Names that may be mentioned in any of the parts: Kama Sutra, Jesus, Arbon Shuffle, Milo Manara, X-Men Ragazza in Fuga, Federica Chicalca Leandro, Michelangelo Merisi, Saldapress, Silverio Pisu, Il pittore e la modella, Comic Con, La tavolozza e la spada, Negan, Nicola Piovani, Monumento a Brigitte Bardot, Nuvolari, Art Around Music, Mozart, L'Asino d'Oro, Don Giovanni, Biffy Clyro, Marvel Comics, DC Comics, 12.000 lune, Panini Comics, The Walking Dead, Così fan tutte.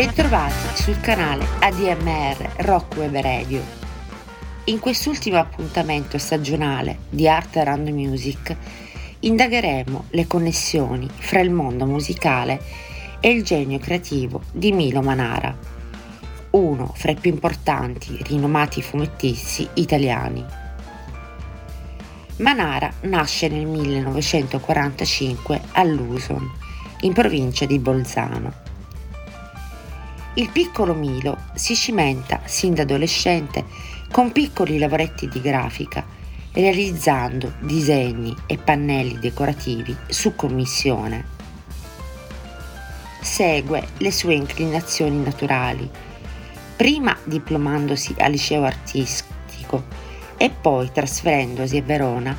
Bentrovati sul canale ADMR Rock Web Radio. In quest'ultimo appuntamento stagionale di Art Around Music indagheremo le connessioni fra il mondo musicale e il genio creativo di Milo Manara, uno fra i più importanti rinomati fumettisti italiani. Manara nasce nel 1945 a Luson, in provincia di Bolzano. Il piccolo Milo si cimenta sin da adolescente con piccoli lavoretti di grafica, realizzando disegni e pannelli decorativi su commissione. Segue le sue inclinazioni naturali, prima diplomandosi al liceo artistico e poi trasferendosi a Verona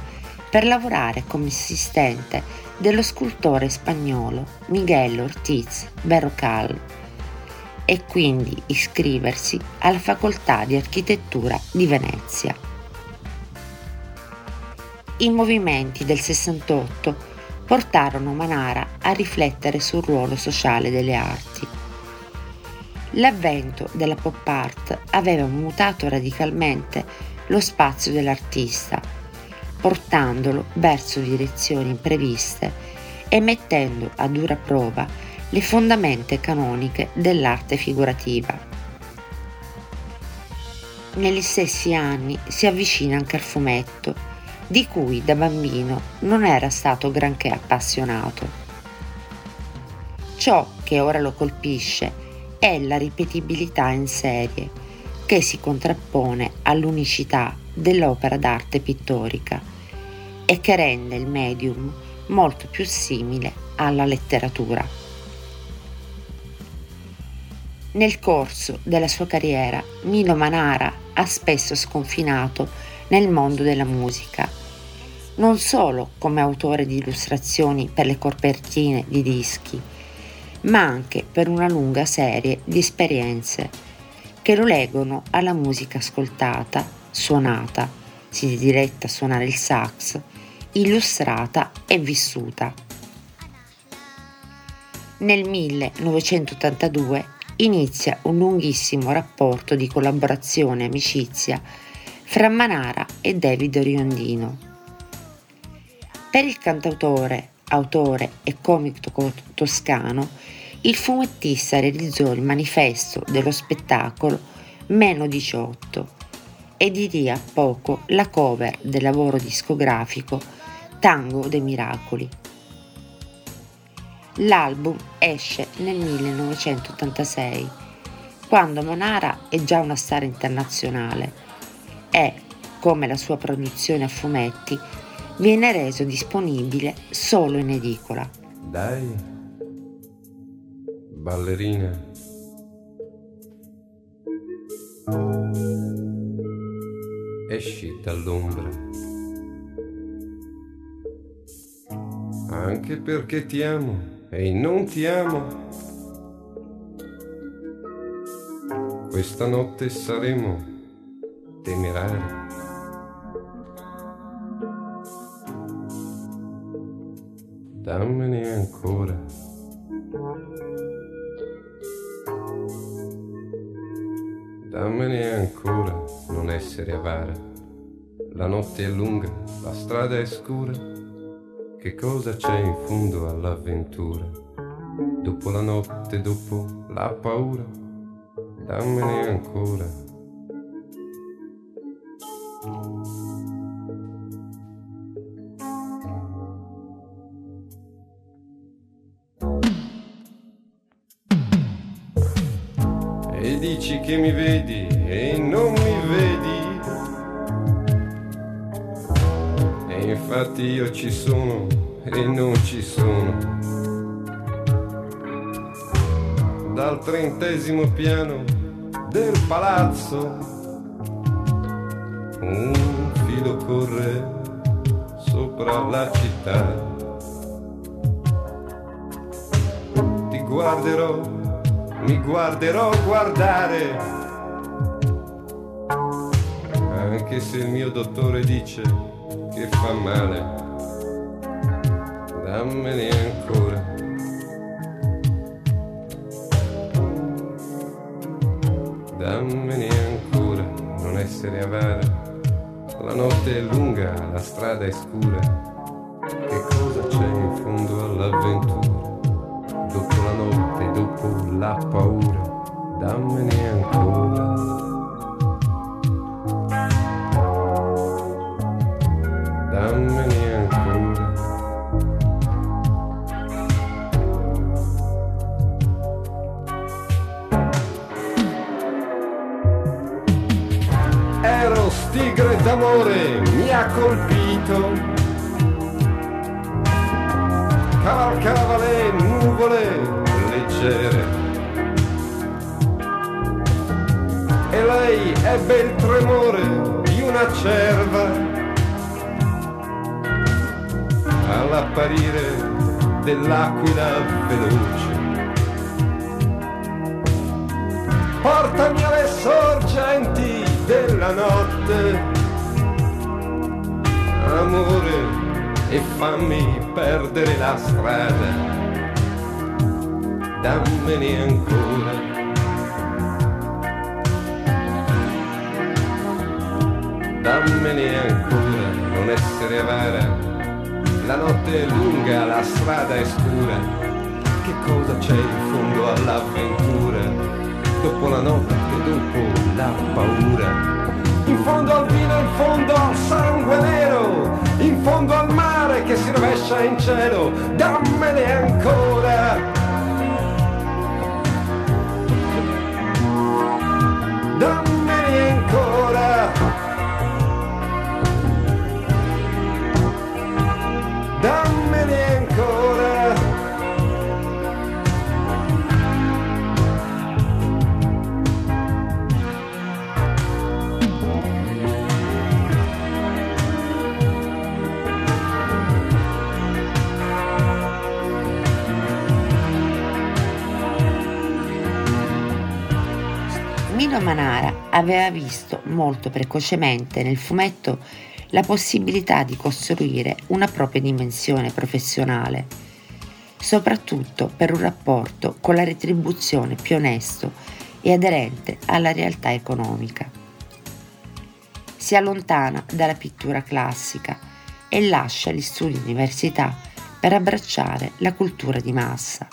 per lavorare come assistente dello scultore spagnolo Miguel Ortiz Berrocal, e quindi iscriversi alla Facoltà di Architettura di Venezia. I movimenti del 68 portarono Manara a riflettere sul ruolo sociale delle arti. L'avvento della pop art aveva mutato radicalmente lo spazio dell'artista, portandolo verso direzioni impreviste e mettendo a dura prova le fondamenta canoniche dell'arte figurativa. Negli stessi anni si avvicina anche al fumetto, di cui da bambino non era stato granché appassionato. Ciò che ora lo colpisce è la ripetibilità in serie, che si contrappone all'unicità dell'opera d'arte pittorica e che rende il medium molto più simile alla letteratura. Nel corso della sua carriera, Milo Manara ha spesso sconfinato nel mondo della musica, non solo come autore di illustrazioni per le copertine di dischi, ma anche per una lunga serie di esperienze che lo legano alla musica ascoltata, suonata, si diretta a suonare il sax, illustrata e vissuta. Nel 1982 inizia un lunghissimo rapporto di collaborazione e amicizia fra Manara e David Riondino. Per il cantautore, autore e comico toscano, il fumettista realizzò il manifesto dello spettacolo Meno 18 e di lì a poco la cover del lavoro discografico Tango dei Miracoli. L'album esce nel 1986, quando Manara è già una star internazionale e, come la sua produzione a fumetti, viene reso disponibile solo in edicola. Dai, ballerina, esci dall'ombra. Anche perché ti amo e non ti amo. Questa notte saremo temerari. Dammene ancora. Dammene ancora, non essere avara. La notte è lunga, la strada è scura. Che cosa c'è in fondo all'avventura? Dopo la notte, dopo la paura, dammene ancora. E dici che mi vedi e non mi vedi. Infatti io ci sono e non ci sono. Dal 30° piano del palazzo un filo corre sopra la città. Ti guarderò, mi guarderò guardare. Anche se il mio dottore dice che fa male, dammene ancora. dammene ancora, non essere avara. La notte è lunga, la strada è scura. Che cosa c'è in fondo all'avventura? Dopo la notte, dopo la paura, dammene ancora. Dammene ancora. Ero stigre d'amore, mi ha colpito. Cavalcava le nuvole leggere. E lei ebbe il tremore di una cerva. All'apparire dell'aquila veloce. Portami alle sorgenti della notte, amore, e fammi perdere la strada. Dammene ancora. Dammene ancora, non essere avara. La notte è lunga, la strada è scura. Che cosa c'è in fondo all'avventura? Dopo la notte, dopo la paura. In fondo al vino, in fondo al sangue nero, in fondo al mare che si rovescia in cielo. Dammene ancora. Dammene ancora. Dammene ancora. Milo Manara aveva visto molto precocemente nel fumetto la possibilità di costruire una propria dimensione professionale, soprattutto per un rapporto con la retribuzione più onesto e aderente alla realtà economica. Si allontana dalla pittura classica e lascia gli studi università per abbracciare la cultura di massa,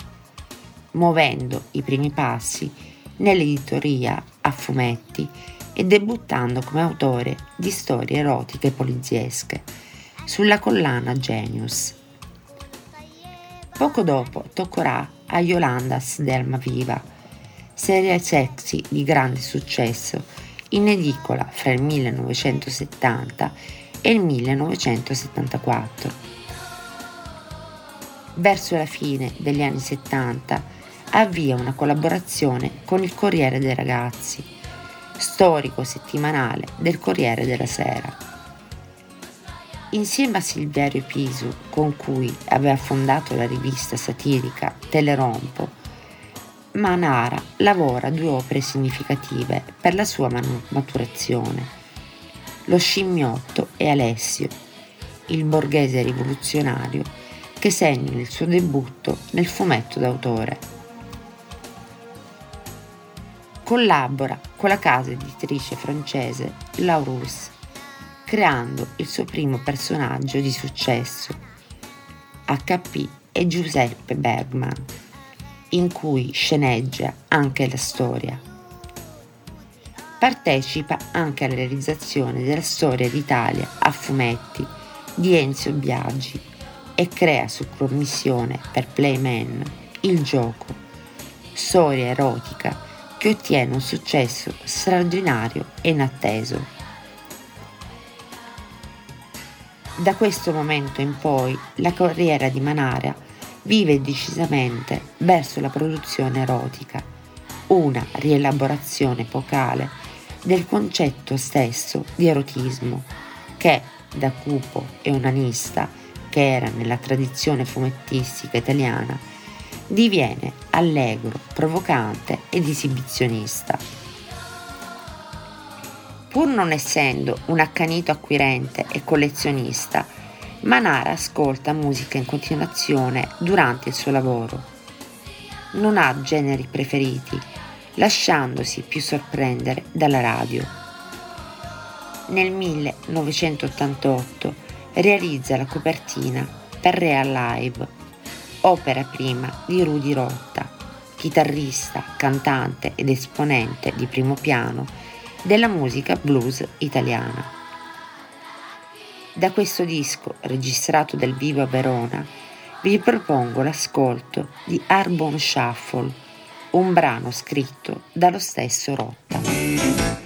muovendo i primi passi nell'editoria a fumetti e debuttando come autore di storie erotiche e poliziesche sulla collana Genius. Poco dopo toccherà a Yolanda de Almaviva, serie sexy di grande successo in edicola fra il 1970 e il 1974. Verso la fine degli anni 70 avvia una collaborazione con il Corriere dei Ragazzi, storico settimanale del Corriere della Sera. Insieme a Silverio Pisu, con cui aveva fondato la rivista satirica Telerompo, Manara lavora due opere significative per la sua maturazione: Lo scimmiotto e Alessio, il borghese rivoluzionario che segna il suo debutto nel fumetto d'autore. Collabora con la casa editrice francese Larousse, creando il suo primo personaggio di successo, HP e Giuseppe Bergman, in cui sceneggia anche la storia. Partecipa anche alla realizzazione della storia d'Italia a fumetti di Enzo Biagi e crea su commissione per Playmen il gioco, storia erotica che ottiene un successo straordinario e inatteso. Da questo momento in poi la carriera di Manara vive decisamente verso la produzione erotica, una rielaborazione epocale del concetto stesso di erotismo che, da cupo e onanista che era nella tradizione fumettistica italiana, diviene allegro, provocante ed esibizionista. Pur non essendo un accanito acquirente e collezionista, Manara ascolta musica in continuazione durante il suo lavoro. Non ha generi preferiti, lasciandosi più sorprendere dalla radio. Nel 1988 realizza la copertina per Real Live, opera prima di Rudy Rotta, chitarrista, cantante ed esponente di primo piano della musica blues italiana. Da questo disco, registrato dal vivo a Verona, vi propongo l'ascolto di Arbon Shuffle, un brano scritto dallo stesso Rotta.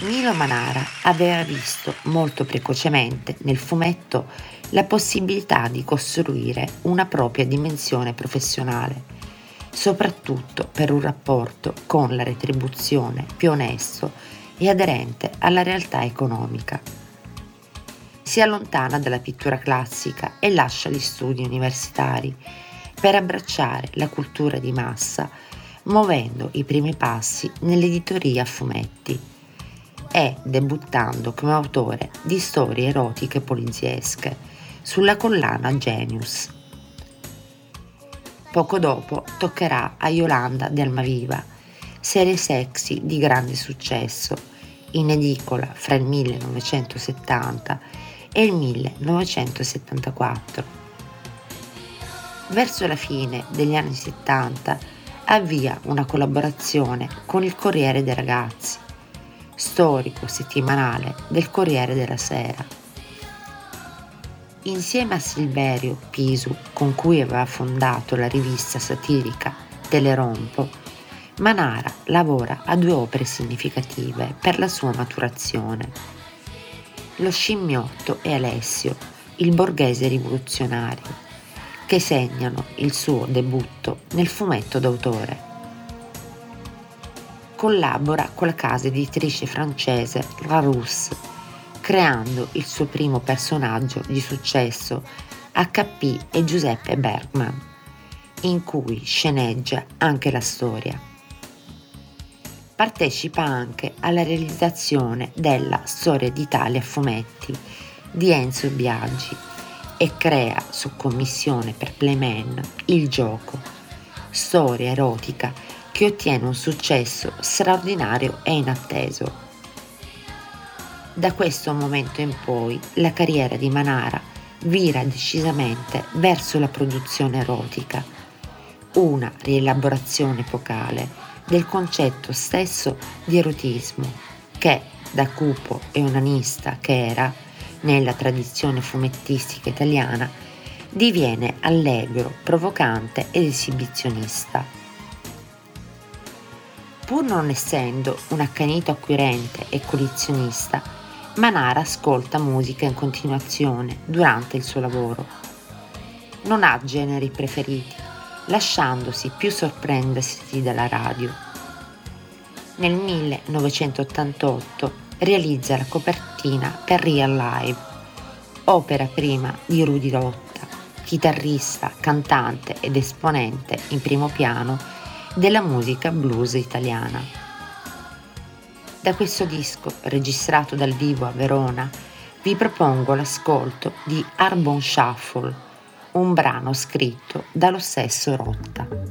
Milo Manara aveva visto molto precocemente nel fumetto la possibilità di costruire una propria dimensione professionale, soprattutto per un rapporto con la retribuzione più onesto e aderente alla realtà economica. Si allontana dalla pittura classica e lascia gli studi universitari per abbracciare la cultura di massa, muovendo i primi passi nell'editoria a fumetti e debuttando come autore di storie erotiche poliziesche sulla collana Genius. Poco dopo toccherà a Yolanda de Almaviva, serie sexy di grande successo, in edicola fra il 1970 e il 1974. Verso la fine degli anni 70 avvia una collaborazione con il Corriere dei Ragazzi, storico settimanale del Corriere della Sera. Insieme a Silverio Pisu, con cui aveva fondato la rivista satirica Telerompo, Manara lavora a due opere significative per la sua maturazione: Lo scimmiotto e Alessio, il borghese rivoluzionario, che segnano il suo debutto nel fumetto d'autore. Collabora con la casa editrice francese La Rousse, creando il suo primo personaggio di successo, HP e Giuseppe Bergman, in cui sceneggia anche la storia. Partecipa anche alla realizzazione della Storia d'Italia a fumetti di Enzo Biagi e crea su commissione per Playmen il gioco, storia erotica che ottiene un successo straordinario e inatteso. Da questo momento in poi la carriera di Manara vira decisamente verso la produzione erotica, una rielaborazione epocale del concetto stesso di erotismo che, da cupo e onanista che era nella tradizione fumettistica italiana, diviene allegro, provocante ed esibizionista. Pur non essendo un accanito acquirente e collezionista, Manara ascolta musica in continuazione durante il suo lavoro. Non ha generi preferiti, lasciandosi più sorprendersi dalla radio. Nel 1988 realizza la copertina per Real Live, opera prima di Rudy Rotta, chitarrista, cantante ed esponente in primo piano della musica blues italiana. Da questo disco, registrato dal vivo a Verona, vi propongo l'ascolto di Arbon Shuffle, un brano scritto dallo stesso Rotta.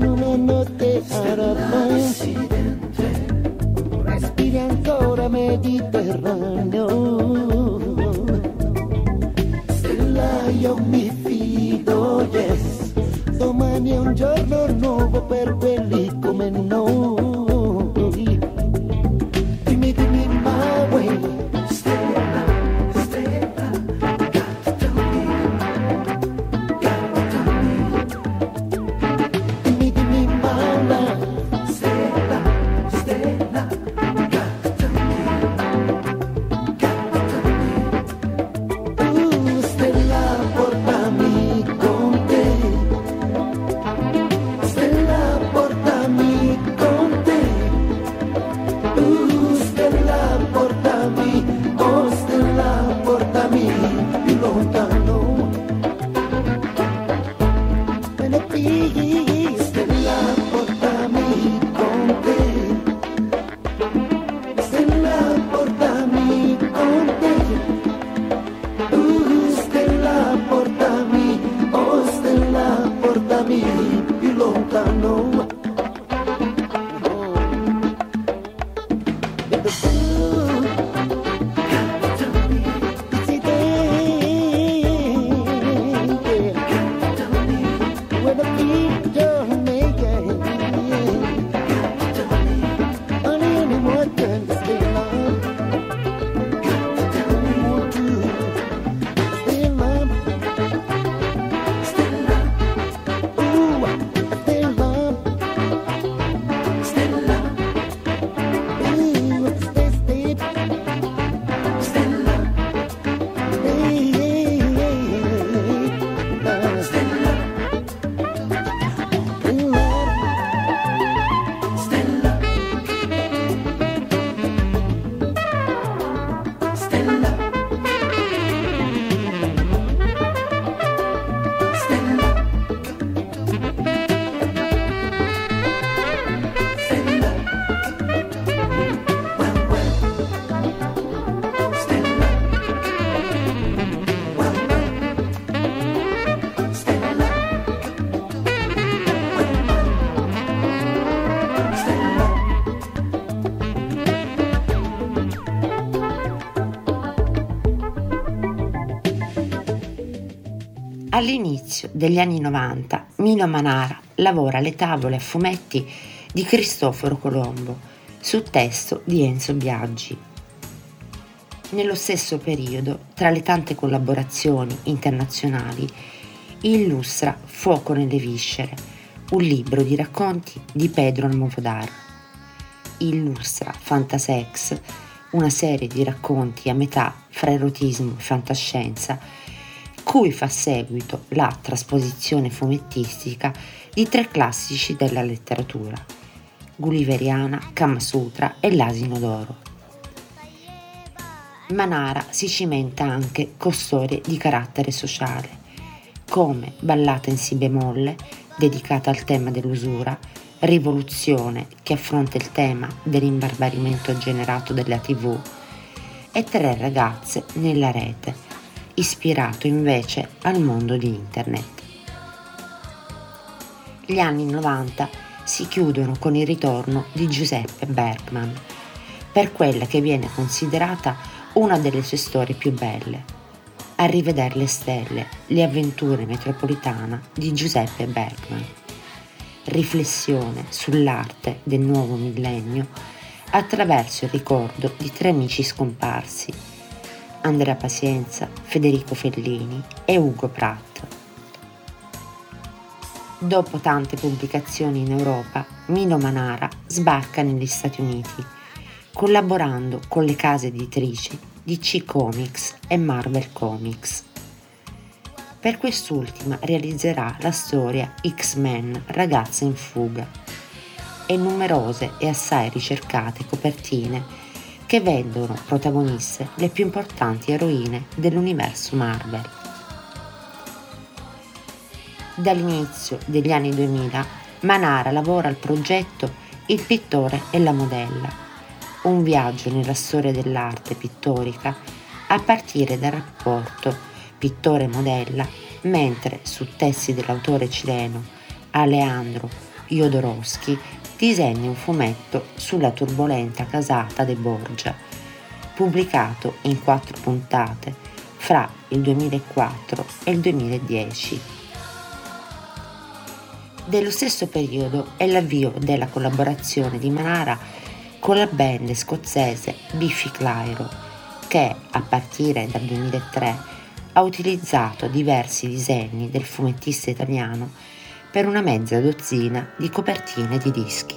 Una notte arabai, respiri ancora. Mediterraneo. Là io mi fido, yes. Domani è un giorno nuovo per quelli come noi. Dimmi, dimmi, my way. All'inizio degli anni 90, Milo Manara lavora alle tavole a fumetti di Cristoforo Colombo, su testo di Enzo Biagi. Nello stesso periodo, tra le tante collaborazioni internazionali, illustra Fuoco nelle viscere, un libro di racconti di Pedro Almofadaro. Illustra Fantasex, una serie di racconti a metà fra erotismo e fantascienza, cui fa seguito la trasposizione fumettistica di tre classici della letteratura, Gulliveriana, Kama Sutra e L'Asino d'Oro. Manara si cimenta anche con storie di carattere sociale, come Ballata in Si bemolle, dedicata al tema dell'usura, Rivoluzione, che affronta il tema dell'imbarbarimento generato dalla TV, e Tre ragazze nella rete, ispirato invece al mondo di internet. Gli anni 90 si chiudono con il ritorno di Giuseppe Bergman per quella che viene considerata una delle sue storie più belle, Arriveder le stelle, le avventure metropolitana di Giuseppe Bergman, riflessione sull'arte del nuovo millennio attraverso il ricordo di tre amici scomparsi, Andrea Pazienza, Federico Fellini e Hugo Pratt. Dopo tante pubblicazioni in Europa, Milo Manara sbarca negli Stati Uniti, collaborando con le case editrici DC Comics e Marvel Comics. Per quest'ultima realizzerà la storia X-Men Ragazza in Fuga e numerose e assai ricercate copertine che vedono protagoniste le più importanti eroine dell'universo Marvel. Dall'inizio degli anni 2000, Manara lavora al progetto Il pittore e la modella, un viaggio nella storia dell'arte pittorica a partire dal rapporto pittore-modella, mentre su testi dell'autore cileno Alejandro Jodorowsky disegna un fumetto sulla turbolenta casata de Borgia, pubblicato in 4 puntate fra il 2004 e il 2010. Dello stesso periodo è l'avvio della collaborazione di Manara con la band scozzese Biffy Clyro, che a partire dal 2003 ha utilizzato diversi disegni del fumettista italiano per una mezza dozzina di copertine di dischi.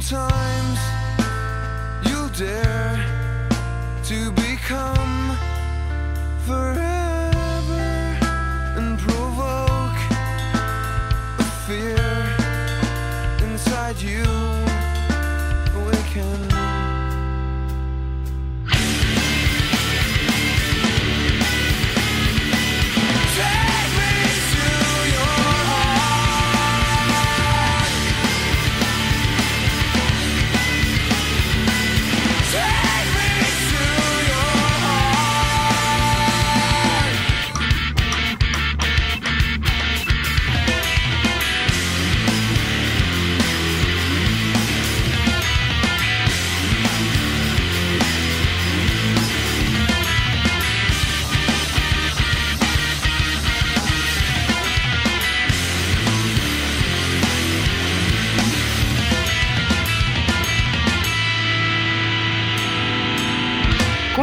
Sometimes you dare to become forever and provoke a fear inside you awaken.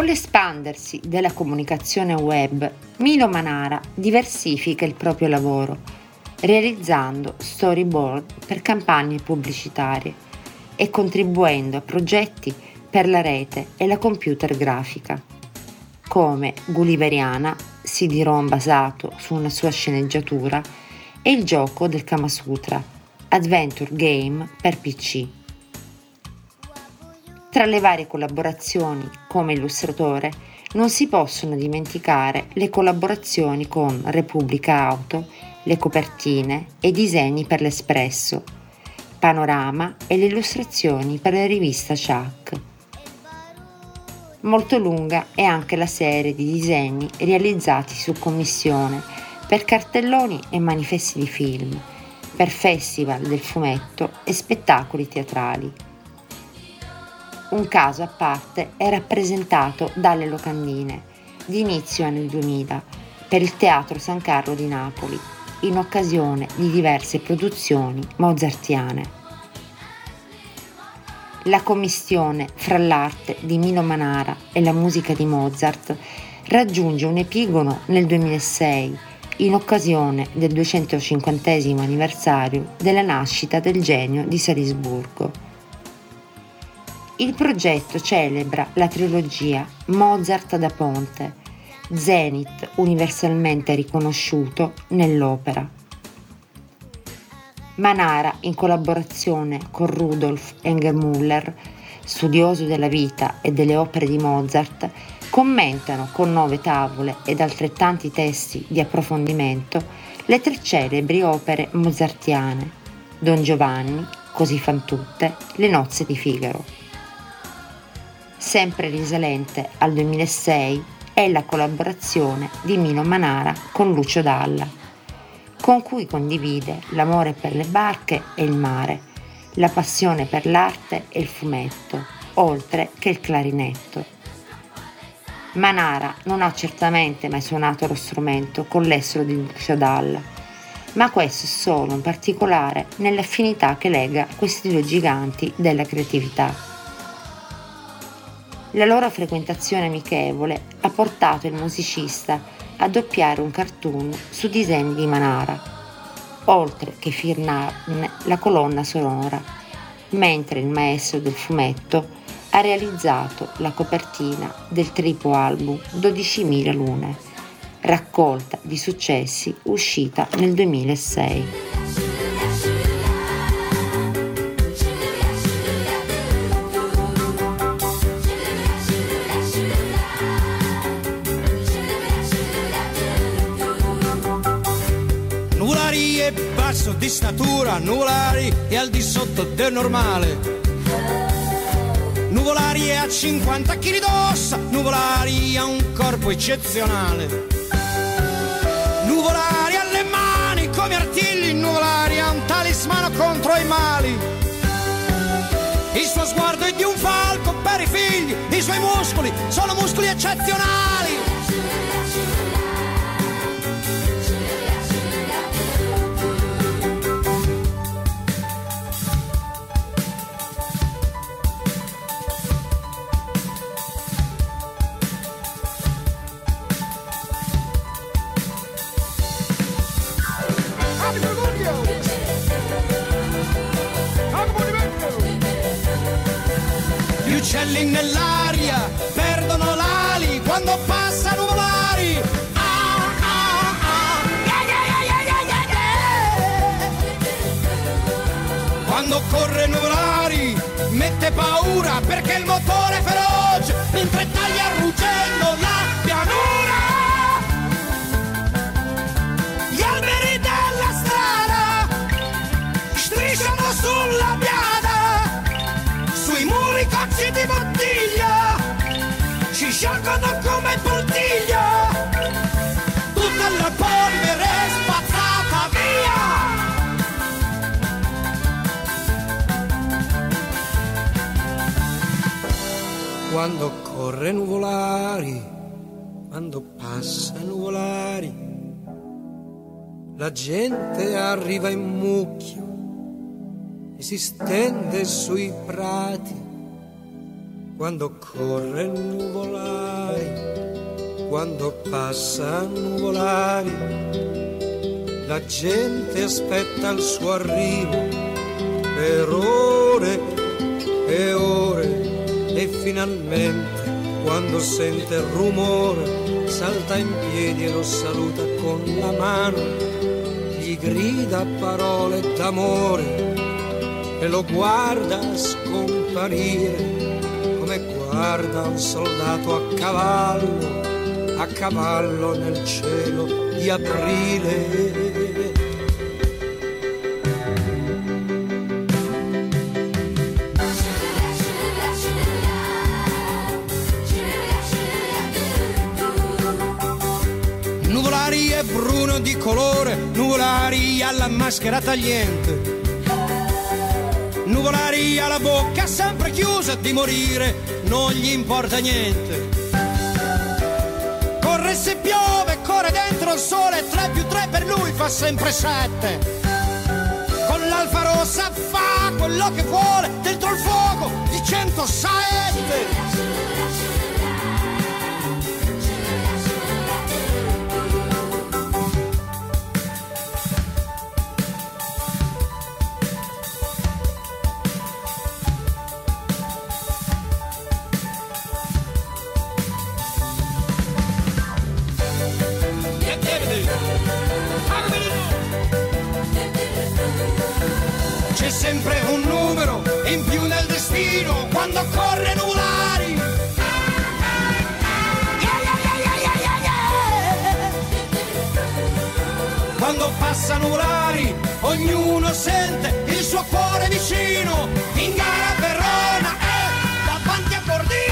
L'espandersi della comunicazione web, Milo Manara diversifica il proprio lavoro, realizzando storyboard per campagne pubblicitarie e contribuendo a progetti per la rete e la computer grafica. come Gulliveriana, CD-ROM basato su una sua sceneggiatura, e il gioco del Kama Sutra, adventure game per PC. Tra le varie collaborazioni come illustratore non si possono dimenticare le collaborazioni con Repubblica Auto, le copertine e i disegni per l'Espresso, Panorama e le illustrazioni per la rivista Chuck. Molto lunga è anche la serie di disegni realizzati su commissione per cartelloni e manifesti di film, per festival del fumetto e spettacoli teatrali. Un caso a parte è rappresentato dalle locandine di inizio anni 2000 per il Teatro San Carlo di Napoli, in occasione di diverse produzioni mozartiane. La commistione fra l'arte di Milo Manara e la musica di Mozart raggiunge un epigono nel 2006, in occasione del 250° anniversario della nascita del genio di Salisburgo. Il progetto celebra la trilogia Mozart da Ponte, zenit universalmente riconosciuto nell'opera. Manara, in collaborazione con Rudolf Engelmüller, studioso della vita e delle opere di Mozart, commentano con 9 tavole ed altrettanti testi di approfondimento le 3 celebri opere mozartiane: Don Giovanni, Così fan tutte, Le nozze di Figaro. Sempre risalente al 2006 è la collaborazione di Milo Manara con Lucio Dalla, con cui condivide l'amore per le barche e il mare, la passione per l'arte e il fumetto, oltre che il clarinetto. Manara non ha certamente mai suonato lo strumento con l'estro di Lucio Dalla, ma questo è solo un particolare nell'affinità che lega questi 2 giganti della creatività. La loro frequentazione amichevole ha portato il musicista a doppiare un cartoon su disegni di Manara, oltre che firmarne la colonna sonora, mentre il maestro del fumetto ha realizzato la copertina del triplo album 12.000 lune, raccolta di successi uscita nel 2006. Basso di statura, nuvolari e al di sotto del normale, nuvolari e a 50 kg d'ossa, nuvolari a un corpo eccezionale, nuvolari alle mani come artigli, nuvolari a un talismano contro i mali. Il suo sguardo è di un falco per i figli, i suoi muscoli sono muscoli eccezionali. Gli uccelli nell'aria perdono l'ali quando passano volari. Ah, ah, ah. Yeah, yeah, yeah, yeah, yeah, yeah. Quando corre nuvolari mette paura perché il motore è feroce, mentre taglia ruggendo la pianura. Gli alberi della strada strisciano sulla piada, sui muri cocci di bottiglia ci sciolgono come poltiglia, tutta la polvere spazzata via. Quando corre nuvolari, quando passa nuvolari, la gente arriva in mucchio e si stende sui prati. Quando corre nuvolari, quando passa nuvolari, la gente aspetta il suo arrivo per ore e finalmente quando sente il rumore salta in piedi e lo saluta con la mano, gli grida parole d'amore e lo guarda scomparire come guarda un soldato a cavallo nel cielo di aprile. Nuvolari e bruno di colore, nuvolari alla maschera tagliente, nuvolari alla bocca sempre chiusa, di morire non gli importa niente. Corre se piove, corre dentro il sole, 3 più 3 per lui fa sempre 7. Con l'alfa rossa fa quello che vuole, dentro il fuoco di 107. C'è sempre un numero in più nel destino quando corre Nuvolari. Yeah, yeah, yeah, yeah, yeah, yeah. Quando passa Nuvolari ognuno sente il suo cuore vicino, in gara a Verona e davanti a Cortina.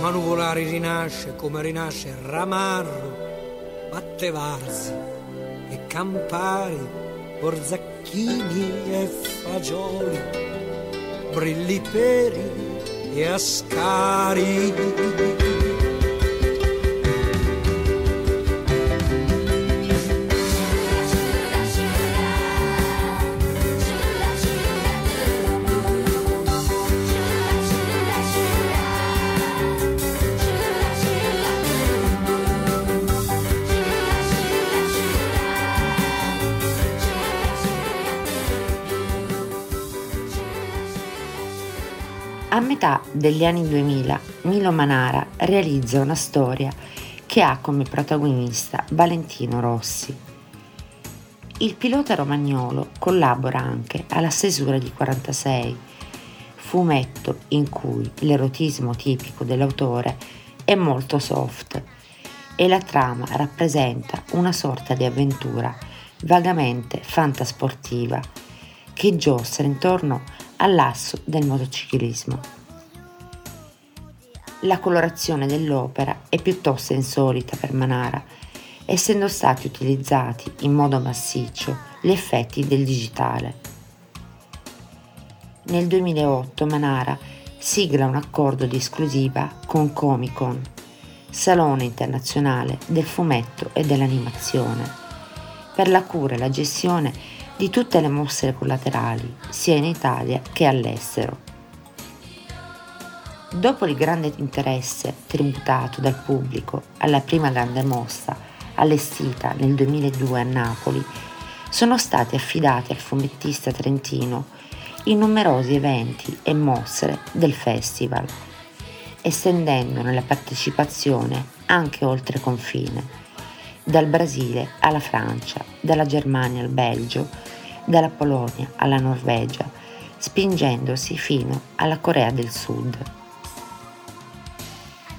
Ma Nuvolari rinasce come rinasce Ramarro, Battevarsi e Campari, Borzacchini e Fagioli, Brilliperi e Ascari. A metà degli anni 2000 Milo Manara realizza una storia che ha come protagonista Valentino Rossi. Il pilota romagnolo collabora anche alla stesura di 46, fumetto in cui l'erotismo tipico dell'autore è molto soft e la trama rappresenta una sorta di avventura vagamente fantasportiva che giostra intorno all'asso del motociclismo. La colorazione dell'opera è piuttosto insolita per Manara, essendo stati utilizzati in modo massiccio gli effetti del digitale. Nel 2008 Manara sigla un accordo di esclusiva con Comic Con, salone internazionale del fumetto e dell'animazione, per la cura e la gestione di tutte le mostre collaterali, sia in Italia che all'estero. Dopo il grande interesse tributato dal pubblico alla prima grande mostra, allestita nel 2002 a Napoli, sono stati affidati al fumettista trentino i numerosi eventi e mostre del festival, estendendone la partecipazione anche oltre confine, dal Brasile alla Francia, dalla Germania al Belgio, dalla Polonia alla Norvegia, spingendosi fino alla Corea del Sud.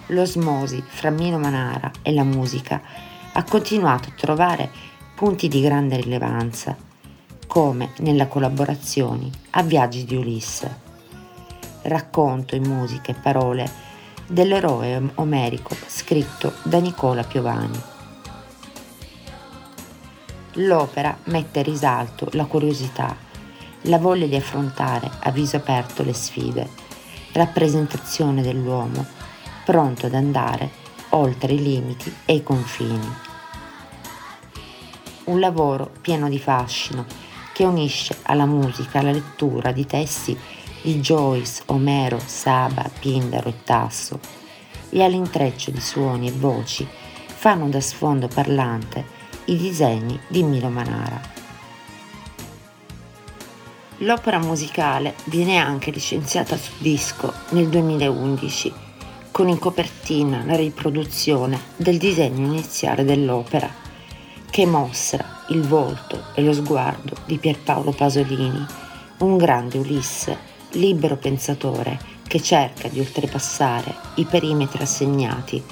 L'osmosi fra Milo Manara e la musica ha continuato a trovare punti di grande rilevanza, come nella collaborazione a Viaggi di Ulisse, racconto in musica e parole dell'eroe omerico scritto da Nicola Piovani. L'opera mette in risalto la curiosità, la voglia di affrontare a viso aperto le sfide, rappresentazione dell'uomo pronto ad andare oltre i limiti e i confini. Un lavoro pieno di fascino che unisce alla musica la lettura di testi di Joyce, Omero, Saba, Pindaro e Tasso e all'intreccio di suoni e voci fanno da sfondo parlante i disegni di Milo Manara. L'opera musicale viene anche licenziata su disco nel 2011, con in copertina la riproduzione del disegno iniziale dell'opera, che mostra il volto e lo sguardo di Pierpaolo Pasolini, un grande Ulisse, libero pensatore che cerca di oltrepassare i perimetri assegnati,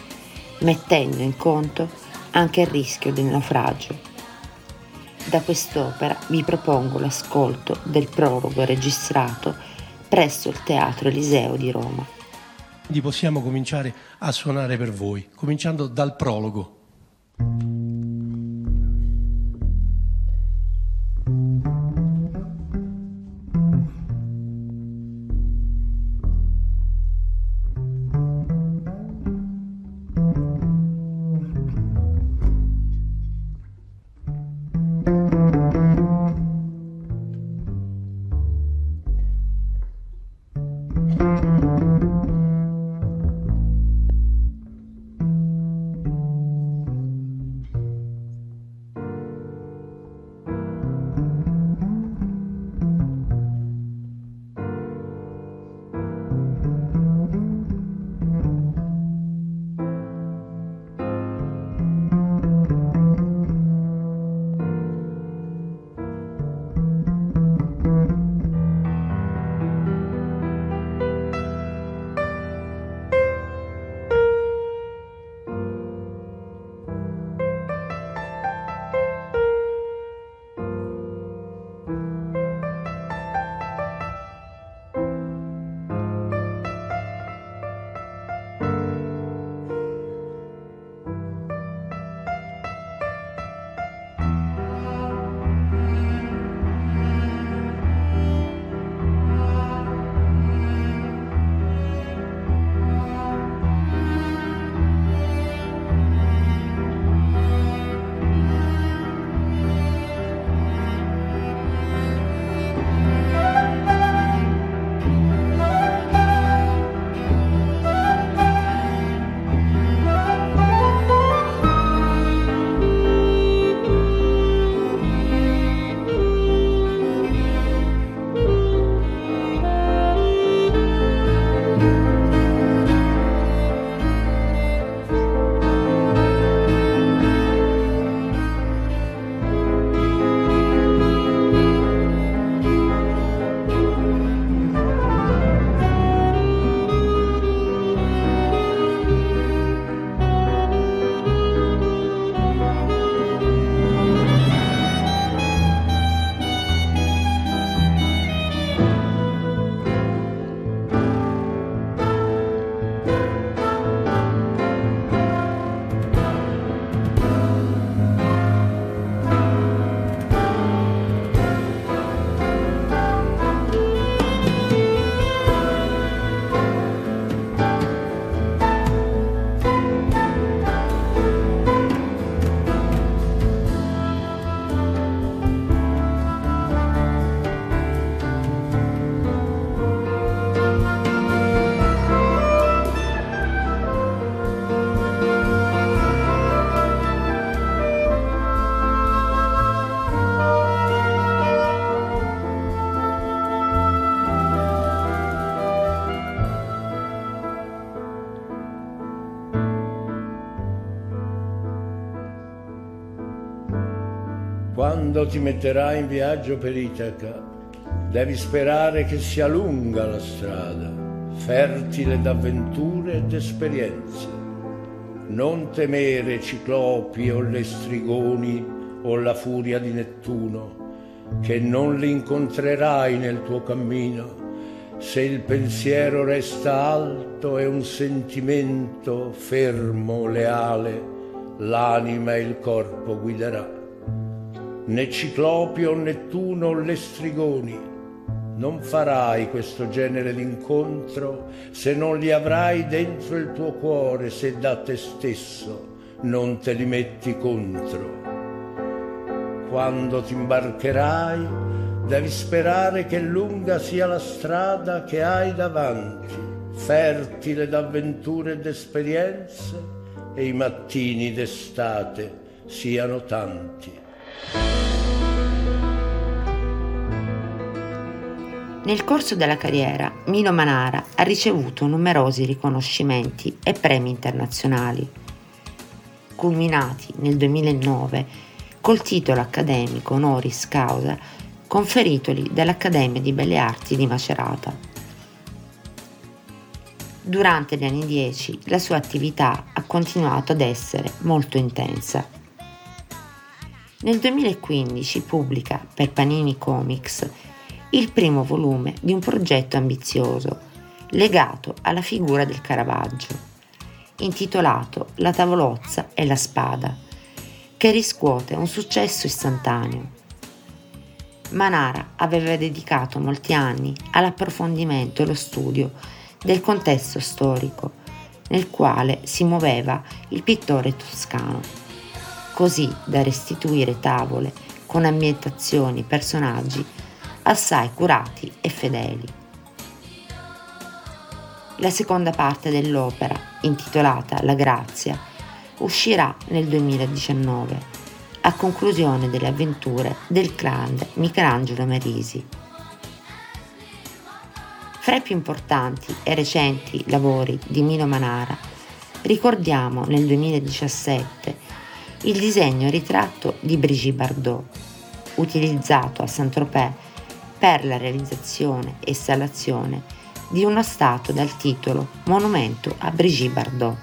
mettendo in conto anche il rischio del naufragio. Da quest'opera vi propongo l'ascolto del prologo registrato presso il Teatro Eliseo di Roma. Quindi possiamo cominciare a suonare per voi, cominciando dal prologo. Quando ti metterai in viaggio per Itaca, devi sperare che sia lunga la strada, fertile d'avventure ed esperienze. Non temere ciclopi o le strigoni o la furia di Nettuno, che non li incontrerai nel tuo cammino, se il pensiero resta alto e un sentimento fermo, leale, l'anima e il corpo guiderà. Né ciclopi o Nettuno o le strigoni, Non farai questo genere d'incontro se non li avrai dentro il tuo cuore, se da te stesso non te li metti contro. Quando ti imbarcherai devi sperare che lunga sia la strada che hai davanti, fertile d'avventure e d'esperienze, e i mattini d'estate siano tanti. Nel corso della carriera, Milo Manara ha ricevuto numerosi riconoscimenti e premi internazionali, culminati nel 2009 col titolo accademico honoris causa conferitogli dall'Accademia di Belle Arti di Macerata. Durante gli anni 10 la sua attività ha continuato ad essere molto intensa. Nel 2015 pubblica per Panini Comics il primo volume di un progetto ambizioso legato alla figura del Caravaggio, intitolato La tavolozza e la spada, che riscuote un successo istantaneo. Manara aveva dedicato molti anni all'approfondimento e allo studio del contesto storico nel quale si muoveva il pittore toscano, così da restituire tavole con ambientazioni e personaggi assai curati e fedeli. La seconda parte dell'opera, intitolata La Grazia, uscirà nel 2019, a conclusione delle avventure del grande Michelangelo Merisi. Fra i più importanti e recenti lavori di Milo Manara ricordiamo nel 2017 il disegno ritratto di Brigitte Bardot, utilizzato a Saint-Tropez per la realizzazione e installazione di una statua dal titolo Monumento a Brigitte Bardot.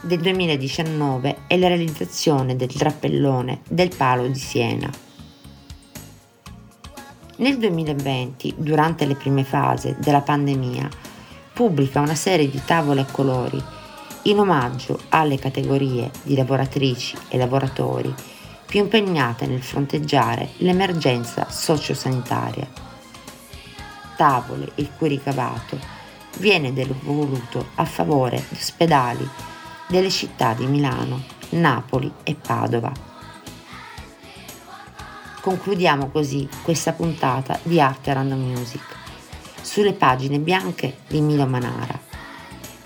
Del 2019 è la realizzazione del drappellone del Palo di Siena. Nel 2020, durante le prime fasi della pandemia, pubblica una serie di tavole a colori in omaggio alle categorie di lavoratrici e lavoratori più impegnate nel fronteggiare l'emergenza sociosanitaria. Tavole il cui ricavato viene devoluto a favore di ospedali delle città di Milano, Napoli e Padova. Concludiamo così questa puntata di Arte Random Music sulle pagine bianche di Milo Manara.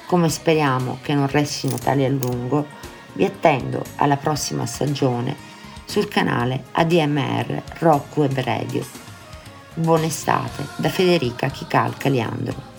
Come speriamo che non restino tali a lungo, vi attendo alla prossima stagione sul canale ADMR Rock Web Radio. Buona estate da Federica Chicalca Leandro.